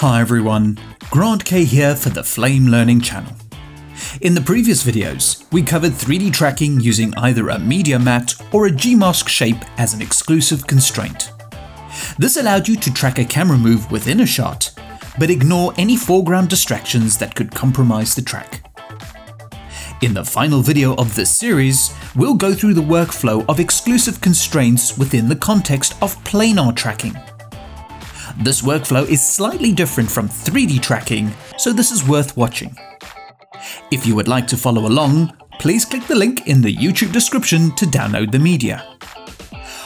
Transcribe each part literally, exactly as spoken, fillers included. Hi everyone, Grant K here for the Flame Learning Channel. In the previous videos, we covered three D tracking using either a media mat or a Gmask shape as an exclusive constraint. This allowed you to track a camera move within a shot, but ignore any foreground distractions that could compromise the track. In the final video of this series, we'll go through the workflow of exclusive constraints within the context of planar tracking. This workflow is slightly different from three D tracking, so this is worth watching. If you would like to follow along, please click the link in the YouTube description to download the media.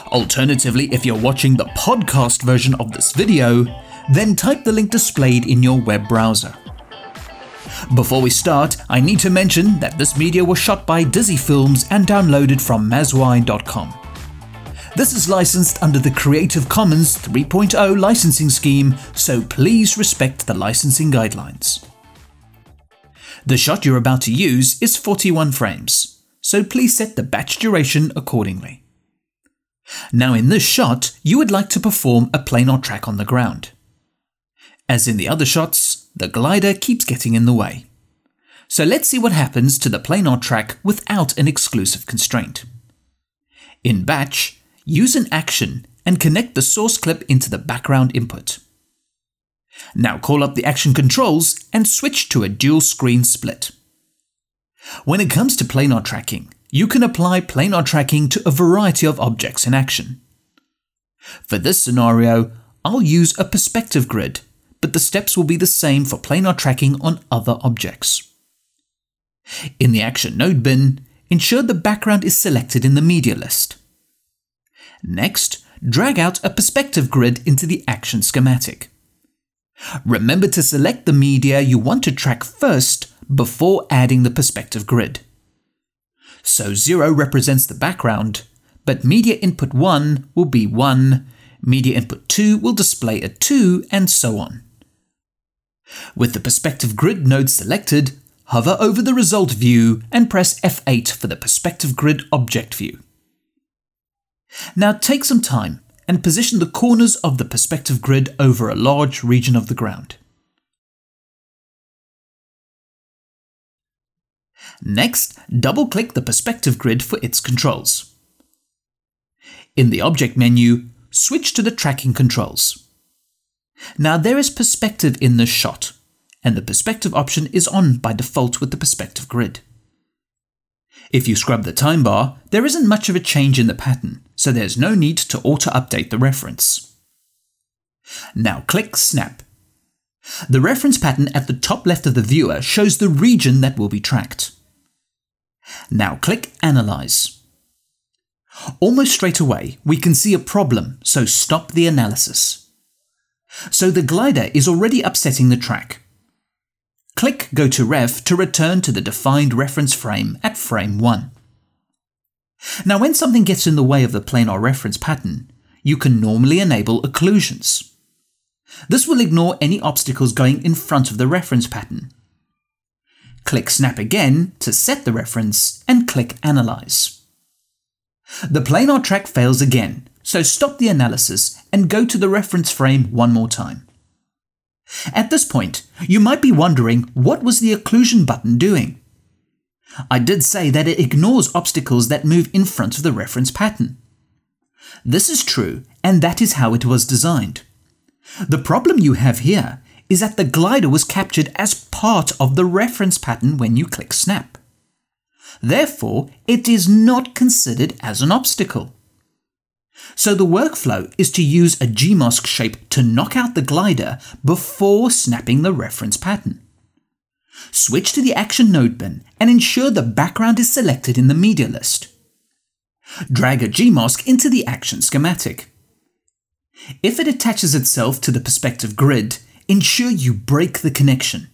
Alternatively, if you're watching the podcast version of this video, then type the link displayed in your web browser. Before we start, I need to mention that this media was shot by Dizzy Films and downloaded from Maz Wine dot com. This is licensed under the Creative Commons three point oh licensing scheme, so please respect the licensing guidelines. The shot you're about to use is forty-one frames, so please set the batch duration accordingly. Now in this shot, you would like to perform a planar track on the ground. As in the other shots, the glider keeps getting in the way. So let's see what happens to the planar track without an exclusive constraint. In batch, use an action and connect the source clip into the background input. Now call up the action controls and switch to a dual screen split. When it comes to planar tracking, you can apply planar tracking to a variety of objects in action. For this scenario, I'll use a perspective grid, but the steps will be the same for planar tracking on other objects. In the action node bin, ensure the background is selected in the media list. Next, drag out a perspective grid into the action schematic. Remember to select the media you want to track first before adding the perspective grid. So zero represents the background, but media input one will be one, media input two will display a two, and so on. With the perspective grid node selected, hover over the result view and press F eight for the perspective grid object view. Now take some time and position the corners of the perspective grid over a large region of the ground. Next, double-click the perspective grid for its controls. In the object menu, switch to the tracking controls. Now there is perspective in this shot, and the perspective option is on by default with the perspective grid. If you scrub the time bar, there isn't much of a change in the pattern, so there's no need to auto-update the reference. Now click Snap. The reference pattern at the top left of the viewer shows the region that will be tracked. Now click Analyze. Almost straight away, we can see a problem, so stop the analysis. So the glider is already upsetting the track. Click Go to Ref to return to the defined reference frame at frame one. Now when something gets in the way of the planar reference pattern, you can normally enable occlusions. This will ignore any obstacles going in front of the reference pattern. Click Snap again to set the reference and click Analyze. The planar track fails again, so stop the analysis and go to the reference frame one more time. At this point, you might be wondering, what was the occlusion button doing? I did say that it ignores obstacles that move in front of the reference pattern. This is true, and that is how it was designed. The problem you have here is that the glider was captured as part of the reference pattern when you click Snap. Therefore, it is not considered as an obstacle. So the workflow is to use a Gmask shape to knock out the glider before snapping the reference pattern. Switch to the action node bin and ensure the background is selected in the media list. Drag a Gmask into the action schematic. If it attaches itself to the perspective grid, ensure you break the connection.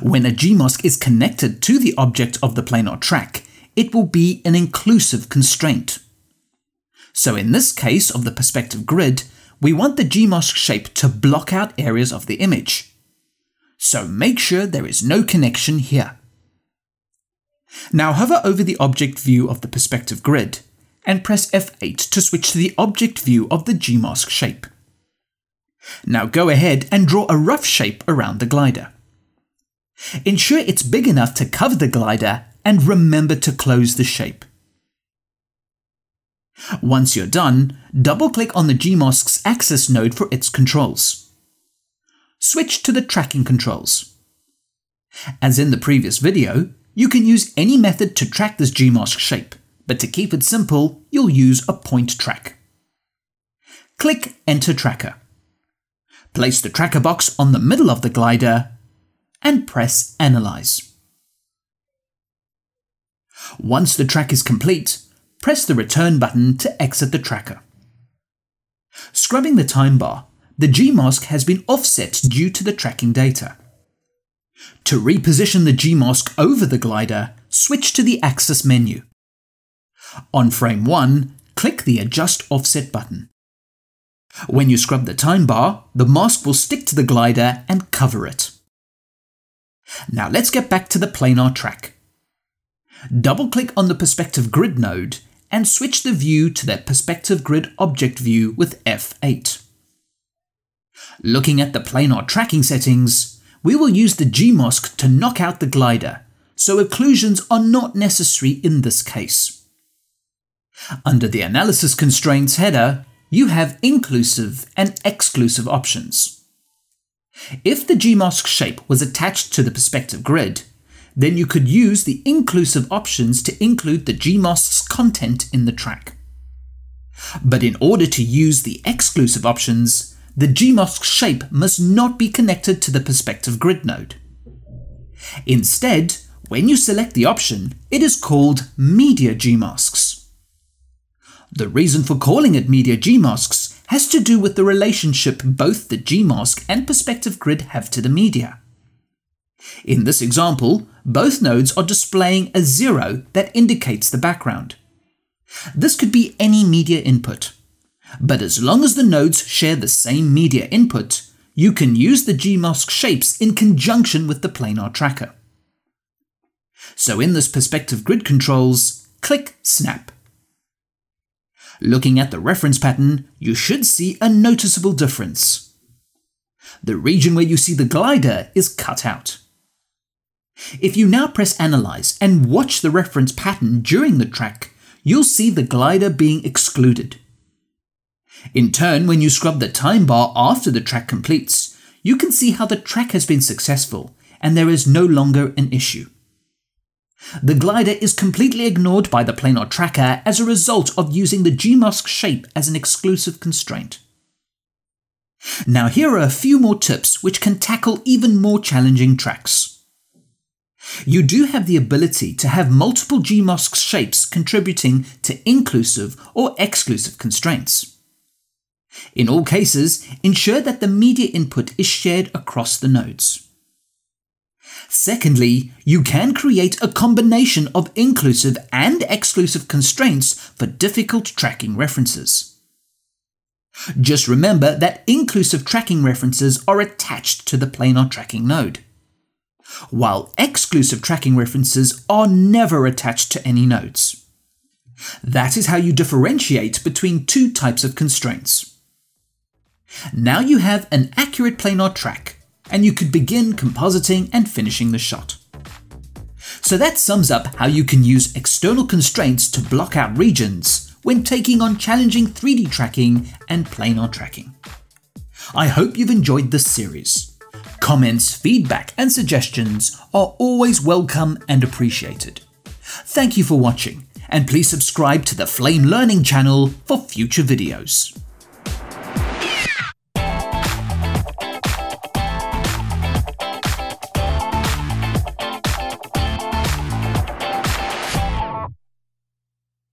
When a Gmask is connected to the object of the planar track, it will be an inclusive constraint. So in this case of the perspective grid, we want the Gmask shape to block out areas of the image. So make sure there is no connection here. Now hover over the object view of the perspective grid and press F eight to switch to the object view of the Gmask shape. Now go ahead and draw a rough shape around the glider. Ensure it's big enough to cover the glider and remember to close the shape. Once you're done, double-click on the Gmask's Axis node for its controls. Switch to the Tracking controls. As in the previous video, you can use any method to track this Gmask shape, but to keep it simple, you'll use a point track. Click Enter Tracker. Place the tracker box on the middle of the glider and press Analyze. Once the track is complete, press the return button to exit the tracker. Scrubbing the time bar, the Gmask has been offset due to the tracking data. To reposition the Gmask over the glider, switch to the Axis menu. On frame one, click the Adjust Offset button. When you scrub the time bar, the mask will stick to the glider and cover it. Now let's get back to the planar track. Double-click on the Perspective Grid node and switch the view to the Perspective Grid Object View with F eight. Looking at the planar tracking settings, we will use the Gmask to knock out the glider, so occlusions are not necessary in this case. Under the Analysis Constraints header, you have inclusive and exclusive options. If the Gmask shape was attached to the perspective grid, then you could use the inclusive options to include the Gmask's content in the track. But in order to use the exclusive options, the Gmask shape must not be connected to the perspective grid node. Instead, when you select the option, it is called Media Gmasks. The reason for calling it Media Gmasks has to do with the relationship both the Gmask and Perspective Grid have to the media. In this example, both nodes are displaying a zero that indicates the background. This could be any media input. But as long as the nodes share the same media input, you can use the Gmask shapes in conjunction with the planar tracker. So in this Perspective Grid controls, click Snap. Looking at the reference pattern, you should see a noticeable difference. The region where you see the glider is cut out. If you now press Analyze and watch the reference pattern during the track, you'll see the glider being excluded. In turn, when you scrub the time bar after the track completes, you can see how the track has been successful and there is no longer an issue. The glider is completely ignored by the planar tracker as a result of using the Gmask shape as an exclusive constraint. Now here are a few more tips which can tackle even more challenging tracks. You do have the ability to have multiple Gmask shapes contributing to inclusive or exclusive constraints. In all cases, ensure that the media input is shared across the nodes. Secondly, you can create a combination of inclusive and exclusive constraints for difficult tracking references. Just remember that inclusive tracking references are attached to the planar tracking node, while exclusive tracking references are never attached to any nodes. That is how you differentiate between two types of constraints. Now you have an accurate planar track, and you could begin compositing and finishing the shot. So that sums up how you can use external constraints to block out regions when taking on challenging three D tracking and planar tracking. I hope you've enjoyed this series. Comments, feedback, and suggestions are always welcome and appreciated. Thank you for watching, and please subscribe to the Flame Learning channel for future videos.